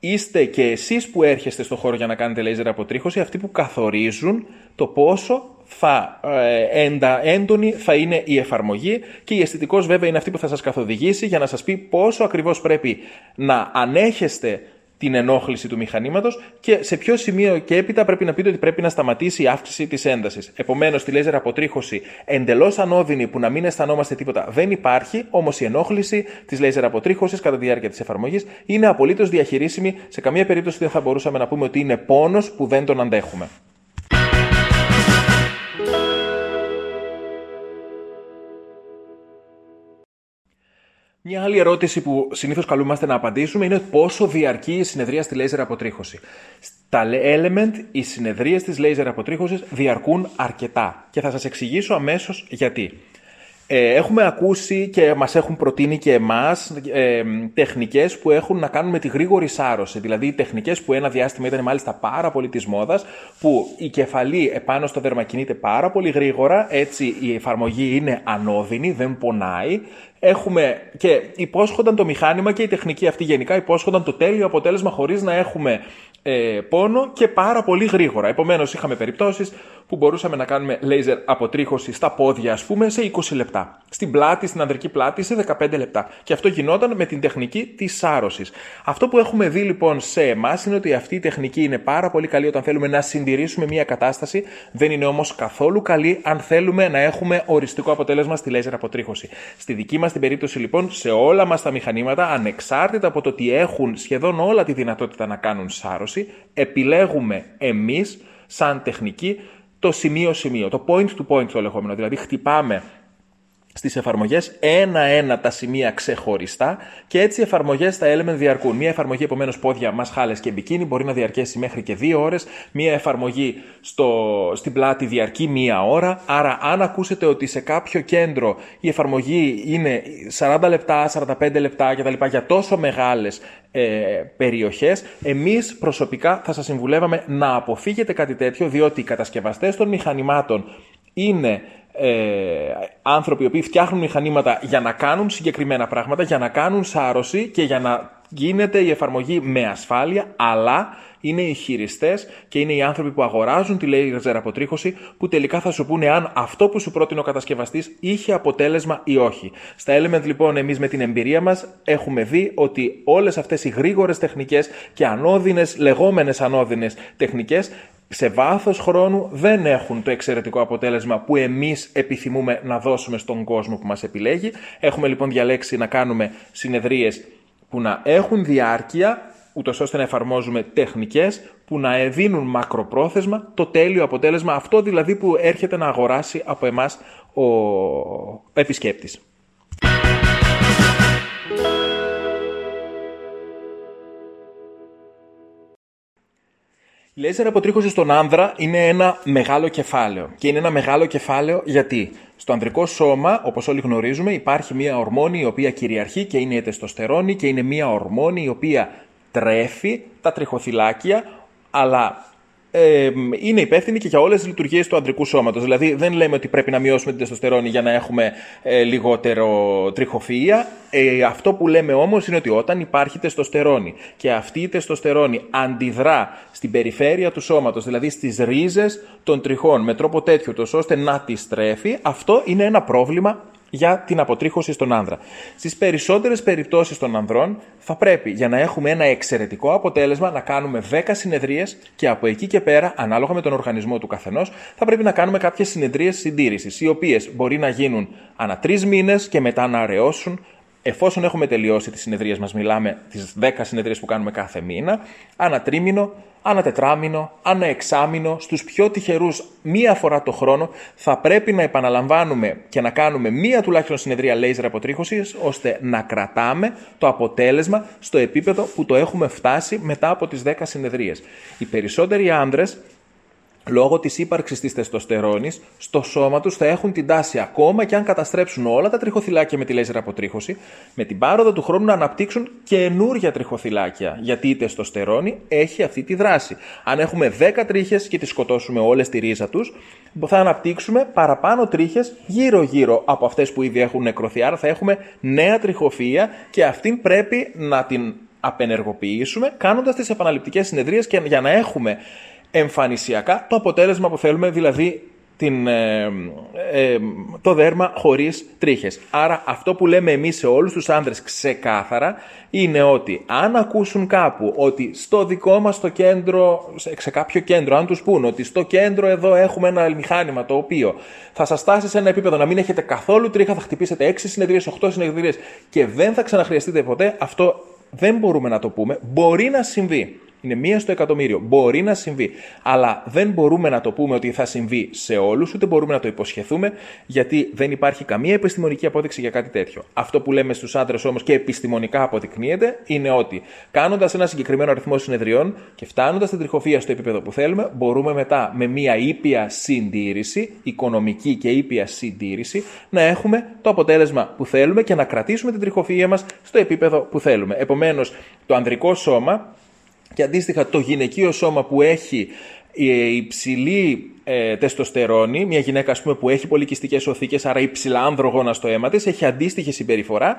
είστε και εσείς που έρχεστε στο χώρο για να κάνετε λέιζερ αποτρίχωση αυτοί που καθορίζουν το πόσο θα ε, εντα, έντονη θα είναι η εφαρμογή, και η αισθητικός βέβαια είναι αυτή που θα σας καθοδηγήσει για να σας πει πόσο ακριβώς πρέπει να ανέχεστε την ενόχληση του μηχανήματος και σε ποιο σημείο και έπειτα πρέπει να πείτε ότι πρέπει να σταματήσει η αύξηση της έντασης. Επομένως, τη λέιζερ αποτρίχωση εντελώς ανώδυνη που να μην αισθανόμαστε τίποτα δεν υπάρχει, όμως η ενόχληση της λέιζερ αποτρίχωσης κατά τη διάρκεια της εφαρμογής είναι απολύτως διαχειρίσιμη, σε καμία περίπτωση δεν θα μπορούσαμε να πούμε ότι είναι πόνος που δεν τον αντέχουμε. Μια άλλη ερώτηση που συνήθως καλούμαστε να απαντήσουμε είναι πόσο διαρκεί η συνεδρία στη λέιζερ αποτρίχωση. Στα Element, οι συνεδρίες της λέιζερ αποτρίχωσης διαρκούν αρκετά και θα σας εξηγήσω αμέσως γιατί. Ε, έχουμε ακούσει και μας έχουν προτείνει και εμάς ε, τεχνικές που έχουν να κάνουν με τη γρήγορη σάρωση. Δηλαδή τεχνικές που ένα διάστημα ήταν μάλιστα πάρα πολύ της μόδας, που η κεφαλή επάνω στο δέρμα κινείται πάρα πολύ γρήγορα, έτσι η εφαρμογή είναι ανώδυνη, δεν πονάει. Έχουμε και υπόσχονταν το μηχάνημα και η τεχνική αυτή γενικά υπόσχονταν το τέλειο αποτέλεσμα χωρίς να έχουμε ε, πόνο και πάρα πολύ γρήγορα. Επομένως είχαμε περιπτώσεις που μπορούσαμε να κάνουμε λέιζερ αποτρίχωση στα πόδια, ας πούμε, σε είκοσι λεπτά. Στην πλάτη, στην ανδρική πλάτη, σε δεκαπέντε λεπτά. Και αυτό γινόταν με την τεχνική της σάρωσης. Αυτό που έχουμε δει λοιπόν σε εμάς είναι ότι αυτή η τεχνική είναι πάρα πολύ καλή όταν θέλουμε να συντηρήσουμε μια κατάσταση. Δεν είναι όμως καθόλου καλή αν θέλουμε να έχουμε οριστικό αποτέλεσμα στη λέιζερ αποτρίχωση. Στη δική μας την περίπτωση λοιπόν, σε όλα μας τα μηχανήματα, ανεξάρτητα από το ότι έχουν σχεδόν όλα τη δυνατότητα να κάνουν σάρωση, επιλέγουμε εμείς σαν τεχνική το σημείο-σημείο, το point-to-point το λεγόμενο. Δηλαδή χτυπάμε στις εφαρμογές ένα-ένα τα σημεία ξεχωριστά και έτσι οι εφαρμογές στα Element διαρκούν. Μία εφαρμογή επομένως πόδια, μασχάλες και μπικίνι μπορεί να διαρκέσει μέχρι και δύο ώρες. Μία εφαρμογή στο, στην πλάτη διαρκεί μία ώρα. Άρα αν ακούσετε ότι σε κάποιο κέντρο η εφαρμογή είναι σαράντα λεπτά, σαράντα πέντε λεπτά κτλ. Για τόσο μεγάλες Ε, περιοχές, εμείς προσωπικά θα σας συμβουλεύαμε να αποφύγετε κάτι τέτοιο, διότι οι κατασκευαστές των μηχανημάτων είναι ε, άνθρωποι οι οποίοι φτιάχνουν μηχανήματα για να κάνουν συγκεκριμένα πράγματα, για να κάνουν σάρωση και για να γίνεται η εφαρμογή με ασφάλεια, αλλά είναι οι χειριστές και είναι οι άνθρωποι που αγοράζουν τη λέιζερ αποτρίχωση που τελικά θα σου πούνε αν αυτό που σου πρότεινε ο κατασκευαστής είχε αποτέλεσμα ή όχι. Στα Element λοιπόν, εμείς με την εμπειρία μας έχουμε δει ότι όλες αυτές οι γρήγορες τεχνικές και ανώδυνες, λεγόμενες ανώδυνες τεχνικές σε βάθος χρόνου δεν έχουν το εξαιρετικό αποτέλεσμα που εμείς επιθυμούμε να δώσουμε στον κόσμο που μας επιλέγει. Έχουμε λοιπόν διαλέξει να κάνουμε συνεδρίες που να έχουν διάρκεια, ούτως ώστε να εφαρμόζουμε τεχνικές που να δίνουν μακροπρόθεσμα το τέλειο αποτέλεσμα, αυτό δηλαδή που έρχεται να αγοράσει από εμάς ο επισκέπτης. Η λέιζερ αποτρίχωση στον άνδρα είναι ένα μεγάλο κεφάλαιο. Και είναι ένα μεγάλο κεφάλαιο γιατί στο ανδρικό σώμα, όπως όλοι γνωρίζουμε, υπάρχει μία ορμόνη η οποία κυριαρχεί και είναι η τεστοστερόνη και είναι μία ορμόνη η οποία τρέφει τα τριχοθυλάκια, αλλά ε, είναι υπεύθυνη και για όλες τις λειτουργίες του ανδρικού σώματος. Δηλαδή δεν λέμε ότι πρέπει να μειώσουμε την τεστοστερόνη για να έχουμε ε, λιγότερο τριχοφυΐα. Ε, αυτό που λέμε όμως είναι ότι όταν υπάρχει τεστοστερόνη και αυτή η τεστοστερόνη αντιδρά στην περιφέρεια του σώματος, δηλαδή στις ρίζες των τριχών με τρόπο τέτοιο ώστε να τη στρέφει, αυτό είναι ένα πρόβλημα για την αποτρίχωση στον άνδρα. Στις περισσότερες περιπτώσεις των ανδρών θα πρέπει για να έχουμε ένα εξαιρετικό αποτέλεσμα να κάνουμε δέκα συνεδρίες και από εκεί και πέρα, ανάλογα με τον οργανισμό του καθενός, θα πρέπει να κάνουμε κάποιες συνεδρίες συντήρησης, οι οποίες μπορεί να γίνουν ανά τρεις μήνες και μετά να αραιώσουν. Εφόσον έχουμε τελειώσει τις συνεδρίες μας, μιλάμε τις δέκα συνεδρίες που κάνουμε κάθε μήνα, ανά τρίμηνο, ανά τετράμηνο, ανά εξάμηνο, στους πιο τυχερούς μία φορά το χρόνο, θα πρέπει να επαναλαμβάνουμε και να κάνουμε μία τουλάχιστον συνεδρία λέιζερ αποτρίχωσης, ώστε να κρατάμε το αποτέλεσμα στο επίπεδο που το έχουμε φτάσει μετά από τις δέκα συνεδρίες. Οι περισσότεροι άνδρες, λόγω της ύπαρξης της τεστοστερόνης, στο σώμα τους θα έχουν την τάση, ακόμα και αν καταστρέψουν όλα τα τριχοθυλάκια με τη λέιζερ αποτρίχωση, με την πάροδο του χρόνου να αναπτύξουν καινούργια τριχοθυλάκια. Γιατί η τεστοστερόνη έχει αυτή τη δράση. Αν έχουμε δέκα τρίχες και τις σκοτώσουμε όλες τη ρίζα τους, θα αναπτύξουμε παραπάνω τρίχες γύρω-γύρω από αυτές που ήδη έχουν νεκρωθεί. Άρα θα έχουμε νέα τριχοφυΐα και αυτήν πρέπει να την απενεργοποιήσουμε, κάνοντας τις επαναληπτικές συνεδρίες και για να έχουμε εμφανισιακά το αποτέλεσμα που θέλουμε, δηλαδή την, ε, ε, το δέρμα χωρίς τρίχες. Άρα αυτό που λέμε εμείς σε όλους τους άνδρες ξεκάθαρα είναι ότι αν ακούσουν κάπου ότι στο δικό μας το κέντρο, σε κάποιο κέντρο, αν τους πούν ότι στο κέντρο εδώ έχουμε ένα μηχάνημα το οποίο θα σας στάσει σε ένα επίπεδο να μην έχετε καθόλου τρίχα, θα χτυπήσετε έξι συνεδρίες, οκτώ συνεδρίες και δεν θα ξαναχρειαστείτε ποτέ, αυτό δεν μπορούμε να το πούμε. Μπορεί να συμβεί. Είναι μία στο εκατομμύριο. Μπορεί να συμβεί. Αλλά δεν μπορούμε να το πούμε ότι θα συμβεί σε όλους, ούτε μπορούμε να το υποσχεθούμε, γιατί δεν υπάρχει καμία επιστημονική απόδειξη για κάτι τέτοιο. Αυτό που λέμε στους άντρες όμως και επιστημονικά αποδεικνύεται είναι ότι κάνοντας ένα συγκεκριμένο αριθμό συνεδριών και φτάνοντας την τριχοφυΐα στο επίπεδο που θέλουμε, μπορούμε μετά με μία ήπια συντήρηση, οικονομική και ήπια συντήρηση, να έχουμε το αποτέλεσμα που θέλουμε και να κρατήσουμε την τριχοφυΐα μας στο επίπεδο που θέλουμε. Επομένως, το ανδρικό σώμα. Και αντίστοιχα το γυναικείο σώμα που έχει υψηλή ε, τεστοστερόνη, μια γυναίκα ας πούμε, που έχει πολυκυστικές οθήκες, άρα υψηλά ανδρογόνα στο αίμα της, έχει αντίστοιχη συμπεριφορά.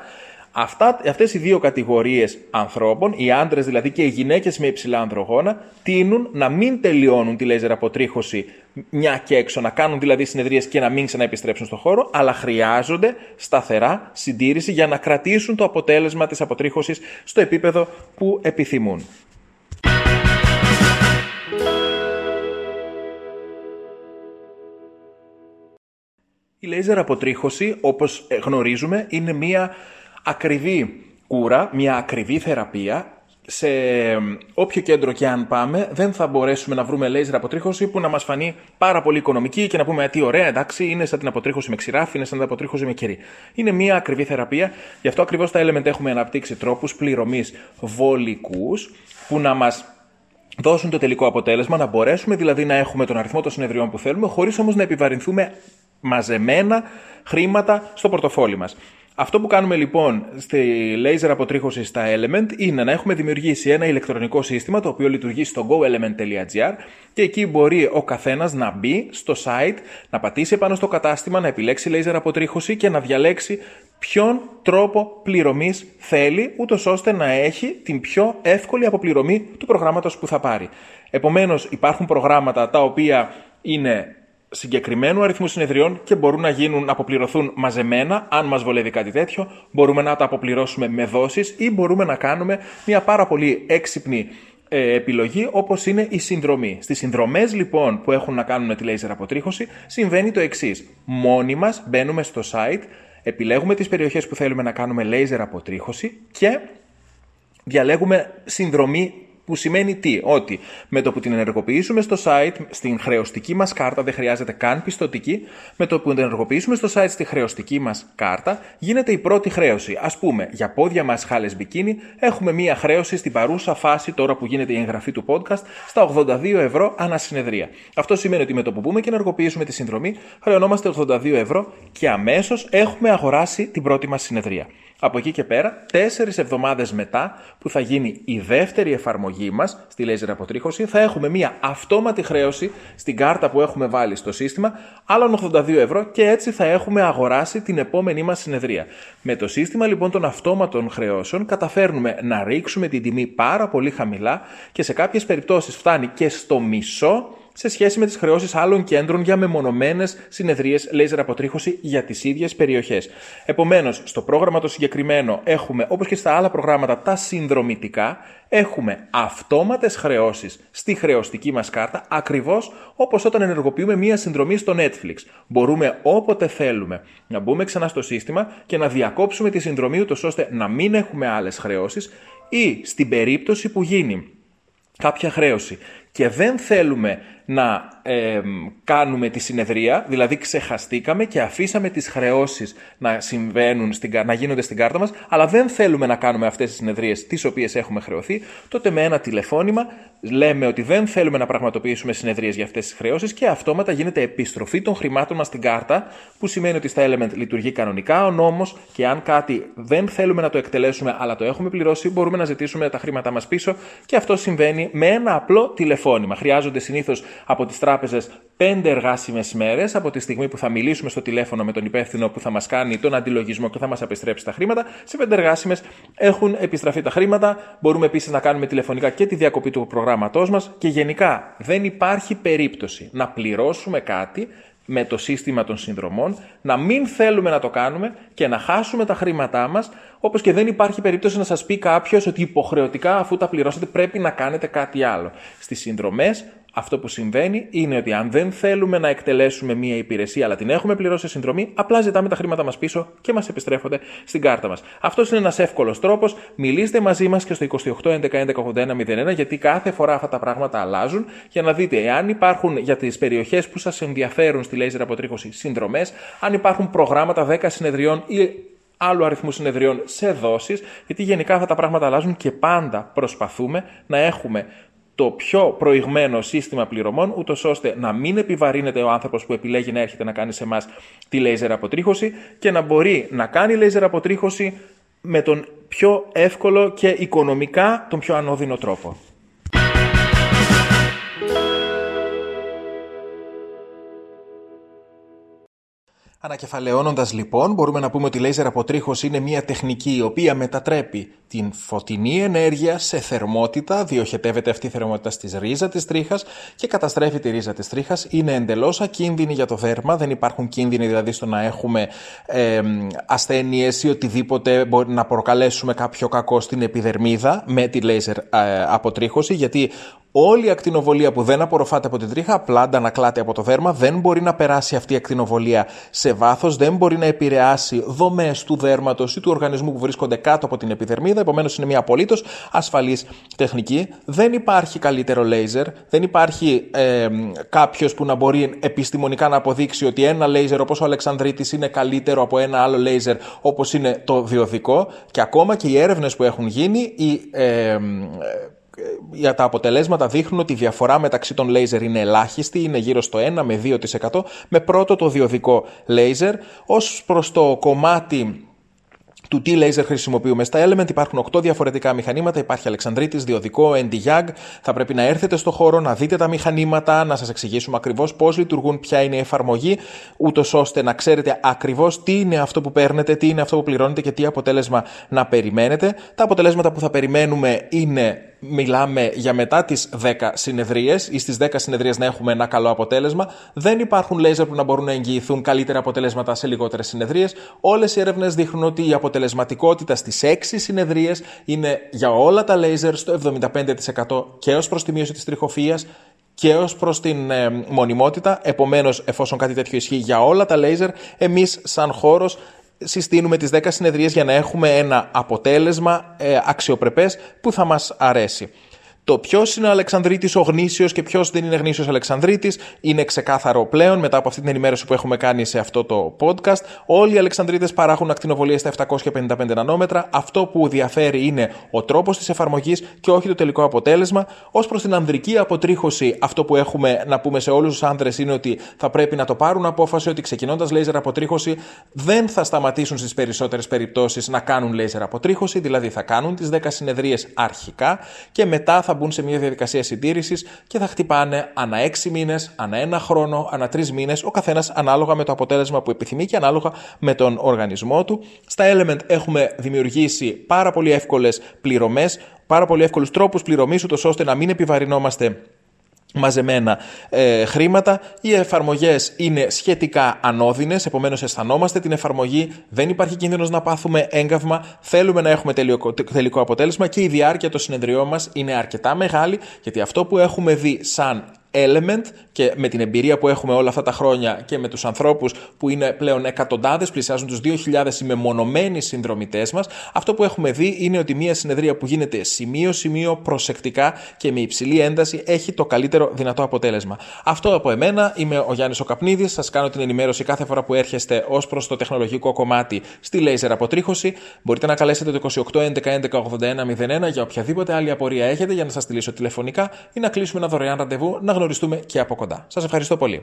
Αυτά, αυτές οι δύο κατηγορίες ανθρώπων, οι άντρες δηλαδή και οι γυναίκες με υψηλά ανδρογόνα, τείνουν να μην τελειώνουν τη λέιζερ αποτρίχωση μια και έξω, να κάνουν δηλαδή συνεδρίες και να μην ξαναεπιστρέψουν στον χώρο, αλλά χρειάζονται σταθερά συντήρηση για να κρατήσουν το αποτέλεσμα της αποτρίχωσης στο επίπεδο που επιθυμούν. Η λέιζερ αποτρίχωση, όπως γνωρίζουμε, είναι μια ακριβή κούρα, μια ακριβή θεραπεία. Σε όποιο κέντρο και αν πάμε, δεν θα μπορέσουμε να βρούμε λέιζερ αποτρίχωση που να μας φανεί πάρα πολύ οικονομική και να πούμε τι ωραία, εντάξει, είναι σαν την αποτρίχωση με ξηράφι, είναι σαν την αποτρίχωση με κερί. Είναι μια ακριβή θεραπεία, γι' αυτό ακριβώς στα Element έχουμε αναπτύξει τρόπους πληρωμής βολικούς που να μας δώσουν το τελικό αποτέλεσμα, να μπορέσουμε δηλαδή να έχουμε τον αριθμό των συνεδριών που θέλουμε, χωρίς όμως να επιβαρυνθούμε μαζεμένα χρήματα στο πορτοφόλι μας. Αυτό που κάνουμε λοιπόν στη λέιζερ αποτρίχωση στα Element είναι να έχουμε δημιουργήσει ένα ηλεκτρονικό σύστημα το οποίο λειτουργεί στο go element τελεία gr και εκεί μπορεί ο καθένας να μπει στο site, να πατήσει πάνω στο κατάστημα, να επιλέξει λέιζερ αποτρίχωση και να διαλέξει ποιον τρόπο πληρωμής θέλει, ούτως ώστε να έχει την πιο εύκολη αποπληρωμή του προγράμματος που θα πάρει. Επομένως υπάρχουν προγράμματα τα οποία είναι συγκεκριμένου αριθμού συνεδριών και μπορούν να γίνουν, να αποπληρωθούν μαζεμένα. Αν μας βολεύει κάτι τέτοιο, μπορούμε να τα αποπληρώσουμε με δόσεις ή μπορούμε να κάνουμε μια πάρα πολύ έξυπνη ε, επιλογή όπως είναι η συνδρομή. Στις συνδρομές λοιπόν που έχουν να κάνουν τη λέιζερ αποτρίχωση συμβαίνει το εξής. Μόνοι μας μπαίνουμε στο site, επιλέγουμε τις περιοχές που θέλουμε να κάνουμε λέιζερ αποτρίχωση και διαλέγουμε συνδρομή. Που σημαίνει τι, ότι με το που την ενεργοποιήσουμε στο site, στην χρεωστική μας κάρτα, δεν χρειάζεται καν πιστωτική, με το που την ενεργοποιήσουμε στο site στη χρεωστική μας κάρτα, γίνεται η πρώτη χρέωση. Ας πούμε, για πόδια μας χάλες μπικίνι, έχουμε μία χρέωση στην παρούσα φάση, τώρα που γίνεται η εγγραφή του podcast, στα ογδόντα δύο ευρώ ανασυνεδρία. Αυτό σημαίνει ότι με το που μπούμε και ενεργοποιήσουμε τη συνδρομή, χρεωνόμαστε ογδόντα δύο ευρώ και αμέσως έχουμε αγοράσει την πρώτη μας συνεδρία. Από εκεί και πέρα, τέσσερις εβδομάδες μετά που θα γίνει η δεύτερη εφαρμογή μας στη λέιζερ αποτρίχωση, θα έχουμε μία αυτόματη χρέωση στην κάρτα που έχουμε βάλει στο σύστημα, άλλων ογδόντα δύο ευρώ και έτσι θα έχουμε αγοράσει την επόμενή μας συνεδρία. Με το σύστημα λοιπόν των αυτόματων χρεώσεων καταφέρνουμε να ρίξουμε την τιμή πάρα πολύ χαμηλά και σε κάποιες περιπτώσεις φτάνει και στο μισό σε σχέση με τις χρεώσεις άλλων κέντρων για μεμονωμένες συνεδρίες λέιζερ αποτρίχωση για τις ίδιες περιοχές. Επομένως, στο πρόγραμμα το συγκεκριμένο έχουμε, όπως και στα άλλα προγράμματα, τα συνδρομητικά, έχουμε αυτόματες χρεώσεις στη χρεωστική μας κάρτα, ακριβώς όπως όταν ενεργοποιούμε μία συνδρομή στο Netflix. Μπορούμε όποτε θέλουμε να μπούμε ξανά στο σύστημα και να διακόψουμε τη συνδρομή, ούτως ώστε να μην έχουμε άλλες χρεώσεις ή στην περίπτωση που γίνει κάποια χρέωση και δεν θέλουμε να ε, κάνουμε τη συνεδρία, δηλαδή ξεχαστήκαμε και αφήσαμε τις χρεώσεις να, συμβαίνουν στην, να γίνονται στην κάρτα μας, αλλά δεν θέλουμε να κάνουμε αυτές τις συνεδρίες τις οποίες έχουμε χρεωθεί, τότε με ένα τηλεφώνημα λέμε ότι δεν θέλουμε να πραγματοποιήσουμε συνεδρίες για αυτές τις χρεώσεις και αυτόματα γίνεται επιστροφή των χρημάτων μας στην κάρτα, που σημαίνει ότι στα Element λειτουργεί κανονικά ο νόμος και αν κάτι δεν θέλουμε να το εκτελέσουμε αλλά το έχουμε πληρώσει, μπορούμε να ζητήσουμε τα χρήματά μας πίσω και αυτό συμβαίνει με ένα απλό τηλεφώνημα. Χρειάζονται συνήθως από τις τράπεζες πέντε εργάσιμες μέρες από τη στιγμή που θα μιλήσουμε στο τηλέφωνο με τον υπεύθυνο που θα μας κάνει τον αντιλογισμό και θα μας επιστρέψει τα χρήματα. Σε πέντε εργάσιμες έχουν επιστραφεί τα χρήματα. Μπορούμε επίσης να κάνουμε τηλεφωνικά και τη διακοπή του προγράμματός μας. Και γενικά δεν υπάρχει περίπτωση να πληρώσουμε κάτι με το σύστημα των συνδρομών, να μην θέλουμε να το κάνουμε και να χάσουμε τα χρήματά μας, όπως και δεν υπάρχει περίπτωση να σας πει κάποιος ότι υποχρεωτικά αφού τα πληρώσετε πρέπει να κάνετε κάτι άλλο. Στις συνδρομές αυτό που συμβαίνει είναι ότι αν δεν θέλουμε να εκτελέσουμε μία υπηρεσία αλλά την έχουμε πληρώσει συνδρομή, απλά ζητάμε τα χρήματά μας πίσω και μας επιστρέφονται στην κάρτα μας. Αυτός είναι ένας εύκολος τρόπος. Μιλήστε μαζί μας και στο είκοσι οκτώ έντεκα έντεκα ογδόντα ένα μηδέν ένα, γιατί κάθε φορά αυτά τα πράγματα αλλάζουν, για να δείτε εάν υπάρχουν για τις περιοχές που σας ενδιαφέρουν στη λέιζερ αποτρίχωση συνδρομές, αν υπάρχουν προγράμματα δέκα συνεδριών ή άλλου αριθμού συνεδριών σε δόσεις, γιατί γενικά αυτά τα πράγματα αλλάζουν και πάντα προσπαθούμε να έχουμε το πιο προηγμένο σύστημα πληρωμών, ούτως ώστε να μην επιβαρύνεται ο άνθρωπος που επιλέγει να έρχεται να κάνει σε εμάς τη λέιζερ αποτρίχωση και να μπορεί να κάνει λέιζερ αποτρίχωση με τον πιο εύκολο και οικονομικά τον πιο ανώδυνο τρόπο. Ανακεφαλαιώνοντας λοιπόν, μπορούμε να πούμε ότι η λέιζερ αποτρίχωση είναι μια τεχνική η οποία μετατρέπει την φωτεινή ενέργεια σε θερμότητα, διοχετεύεται αυτή η θερμότητα στη ρίζα της τρίχας και καταστρέφει τη ρίζα της τρίχας. Είναι εντελώς ακίνδυνη για το δέρμα, δεν υπάρχουν κίνδυνοι δηλαδή στο να έχουμε ε, ασθένειες ή οτιδήποτε, μπορεί να προκαλέσουμε κάποιο κακό στην επιδερμίδα με τη λέιζερ ε, αποτρίχωση, γιατί όλη η ακτινοβολία που δεν απορροφάται από την τρίχα απλά αντανακλάται από το δέρμα, δεν μπορεί να περάσει αυτή η ακτινοβολία σε βάθος, δεν μπορεί να επηρεάσει δομές του δέρματος ή του οργανισμού που βρίσκονται κάτω από την επιδερμίδα, επομένως είναι μια απολύτως ασφαλής τεχνική. Δεν υπάρχει καλύτερο λέιζερ, δεν υπάρχει ε, κάποιος που να μπορεί επιστημονικά να αποδείξει ότι ένα λέιζερ όπως ο Αλεξανδρίτης είναι καλύτερο από ένα άλλο λέιζερ όπως είναι το διοδικό, και ακόμα και οι έρευνες που έχουν γίνει, οι, ε, ε, για τα αποτελέσματα δείχνουν ότι η διαφορά μεταξύ των λέιζερ είναι ελάχιστη, είναι γύρω στο ένα με δύο τοις εκατό, με πρώτο το διοδικό λέιζερ. Ως προς το κομμάτι του τι λέιζερ χρησιμοποιούμε στα Element, υπάρχουν οκτώ διαφορετικά μηχανήματα. Υπάρχει Αλεξανδρίτης, διοδικό, Nd:YAG. Θα πρέπει να έρθετε στο χώρο, να δείτε τα μηχανήματα, να σας εξηγήσουμε ακριβώς πώς λειτουργούν, ποια είναι η εφαρμογή, ούτως ώστε να ξέρετε ακριβώς τι είναι αυτό που παίρνετε, τι είναι αυτό που πληρώνετε και τι αποτέλεσμα να περιμένετε. Τα αποτελέσματα που θα περιμένουμε είναι μιλάμε για μετά τις δέκα συνεδρίες ή στις δέκα συνεδρίες να έχουμε ένα καλό αποτέλεσμα. Δεν υπάρχουν λέιζερ που να μπορούν να εγγυηθούν καλύτερα αποτελέσματα σε λιγότερες συνεδρίες. Όλες οι έρευνες δείχνουν ότι η αποτελεσματικότητα στις έξι συνεδρίες είναι για όλα τα λέιζερ στο εβδομήντα πέντε τοις εκατό και ως προς τη μείωση της τριχοφυΐας και ως προς την ε, μονιμότητα. Επομένως, εφόσον κάτι τέτοιο ισχύει για όλα τα λέιζερ, εμείς σαν χώρος συστήνουμε τις δέκα συνεδρίες για να έχουμε ένα αποτέλεσμα ε, αξιοπρεπές που θα μας αρέσει. Το ποιος είναι ο Αλεξανδρίτης ο γνήσιος και ποιος δεν είναι γνήσιος Αλεξανδρίτης είναι ξεκάθαρο πλέον μετά από αυτή την ενημέρωση που έχουμε κάνει σε αυτό το podcast. Όλοι οι Αλεξανδρίτες παράγουν ακτινοβολία στα επτακόσια πενήντα πέντε νανόμετρα. Αυτό που διαφέρει είναι ο τρόπος της εφαρμογής και όχι το τελικό αποτέλεσμα. Ως προς την ανδρική αποτρίχωση, αυτό που έχουμε να πούμε σε όλους τους άνδρες είναι ότι θα πρέπει να το πάρουν απόφαση ότι ξεκινώντας λέιζερ αποτρίχωση δεν θα σταματήσουν στις περισσότερες περιπτώσεις να κάνουν λέιζερ αποτρίχωση, δηλαδή θα κάνουν τις δέκα συνεδρίες αρχικά και μετά θα μπουν σε μια διαδικασία συντήρησης και θα χτυπάνε ανά έξι μήνες, ανά ένα χρόνο, ανά τρεις μήνες, ο καθένας ανάλογα με το αποτέλεσμα που επιθυμεί και ανάλογα με τον οργανισμό του. Στα Element έχουμε δημιουργήσει πάρα πολύ εύκολες πληρωμές, πάρα πολύ εύκολους τρόπους πληρωμής, ούτως ώστε να μην επιβαρυνόμαστε μαζεμένα ε, χρήματα. Οι εφαρμογές είναι σχετικά ανώδυνες, επομένως αισθανόμαστε την εφαρμογή, δεν υπάρχει κίνδυνος να πάθουμε έγκαυμα, θέλουμε να έχουμε τελικό, τελικό αποτέλεσμα και η διάρκεια των συνεδριών μας είναι αρκετά μεγάλη, γιατί αυτό που έχουμε δει σαν Element και με την εμπειρία που έχουμε όλα αυτά τα χρόνια και με τους ανθρώπους που είναι πλέον εκατοντάδες, πλησιάζουν τους δύο χιλιάδες οι μεμονωμένοι συνδρομητές μας, αυτό που έχουμε δει είναι ότι μια συνεδρία που γίνεται σημείο-σημείο προσεκτικά και με υψηλή ένταση έχει το καλύτερο δυνατό αποτέλεσμα. Αυτό από εμένα, είμαι ο Γιάννης ο Καπνίδης, σας κάνω την ενημέρωση κάθε φορά που έρχεστε ως προς το τεχνολογικό κομμάτι στη λέιζερ αποτρίχωση. Μπορείτε να καλέσετε το είκοσι οκτώ έντεκα έντεκα ογδόντα ένα μηδέν ένα για οποιαδήποτε άλλη απορία έχετε, για να σας τηλήσω τηλεφωνικά ή να κλείσουμε ένα δωρεάν ραντεβού, να γνωριστούμε και από κοντά. Σας ευχαριστώ πολύ.